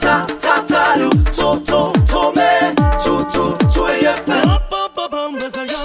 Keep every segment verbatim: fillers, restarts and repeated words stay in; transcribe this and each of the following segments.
ta ta ta lu to to to me to to to ye pa pa pa pa mazaya.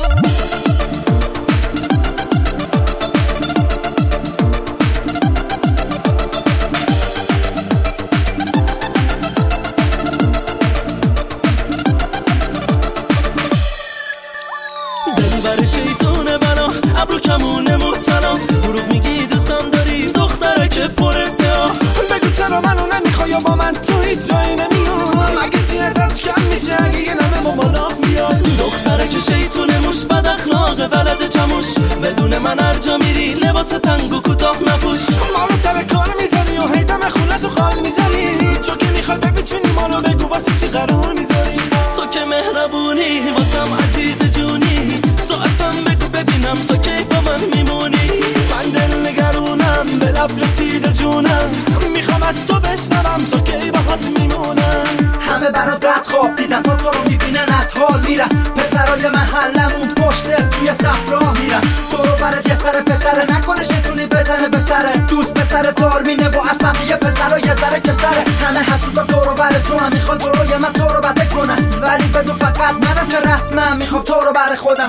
ابرو کمونه مبتلا دروغ میگی دوستم داری دختره که پر ادعا بگو چرا منو نمیخوای با من تو هیچ جایی نمیای اگه چی ازت کم میشه اگه یه لمه مامانات میاد دختره که شیطونه موش بد اخلاقه بلده چموش بدون من هر جا میری لباس تنگ و کوتاه نپوش ما رو سر کار میزنی و هیدم خونه تو خال میزنی تو که میخوای بپیچونی ما رو بگو واسه چی قرار میذاری تو که مهربونی واسم عزیز جونی تو اصلا ببینم تا که با من میمونی من دل نگرونم به لب رسیده جونم میخوام از تو بشنوم تا که باهات میمونم همه برات بد خواب دیدن تا تو رو میبینن از حال میرن پسرای محلم اون پشت توی صحرا میرن دور و برت یه سر پسره نکنه شیطونی بزنه به سره دوست پسر دارمینه و از بقیه پسرا یه ذره که سره همه حسودا دور و بر تو هم میخوان دروی من تو رو بده کنن ولی بدون فقط منم که رسمم میخوام تو رو بر خودم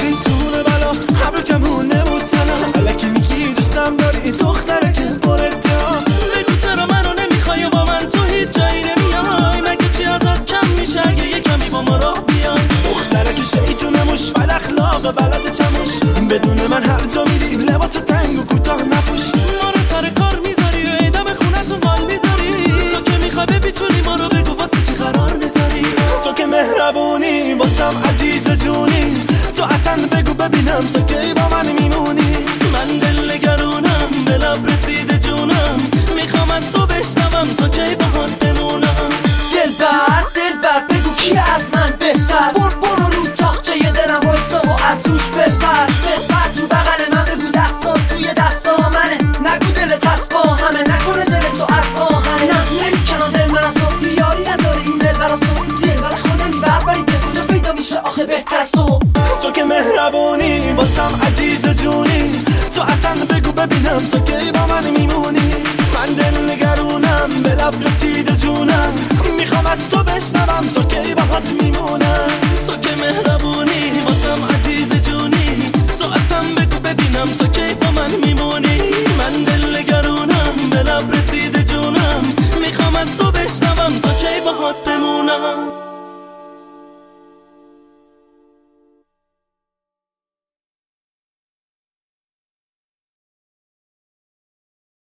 شیطونه بلا ابرو کمونه مبتلا الکی میگی دوستم داری دختره که پر ادعا بگو چرا منو نمیخوای با من تو هیچ جایی نمیای مگه چی ازت کم میشه اگه یه کمی با ما راه بیای دختره که شیطونه موش بد اخلاقه بلده چموش بدون من هر جا میری لباس تنگ و کوتاه نپوش ما رو سر کار میذاری و عیدم خونتون حال میذاری تو که میخوای بپیچونی ما رو بگو واسه چی قرار میذاری تو که مهربونی واسم عزیز جونی تو اصلا بگو ببینم تو کی با من میمونی من دل نگرونم به لب رسیده جونم میخوام از تو بشنوم تو کی باهات بمونم دلبر دلبر بگو کی از من بهتر بر برو رو تاخچه یه درم وایسا و از روش بپر بپر تو بغل من بگو دستات توی دستا منه نگو دلت از با همه نکنه دل تو از آهنه نه نمیکنه دل من از تو بیاری نداره این دل برا سو دل برا خودم بر بری کجا پیدا میشه آخه بهتر از تو تو که مهربونی واسم عزیز جونی تو اصلا بگو ببینم تو کی با من میمونی من دل نگرونم به لب رسیده جونم میخوام از تو بشنوم تو کی باهات میمونم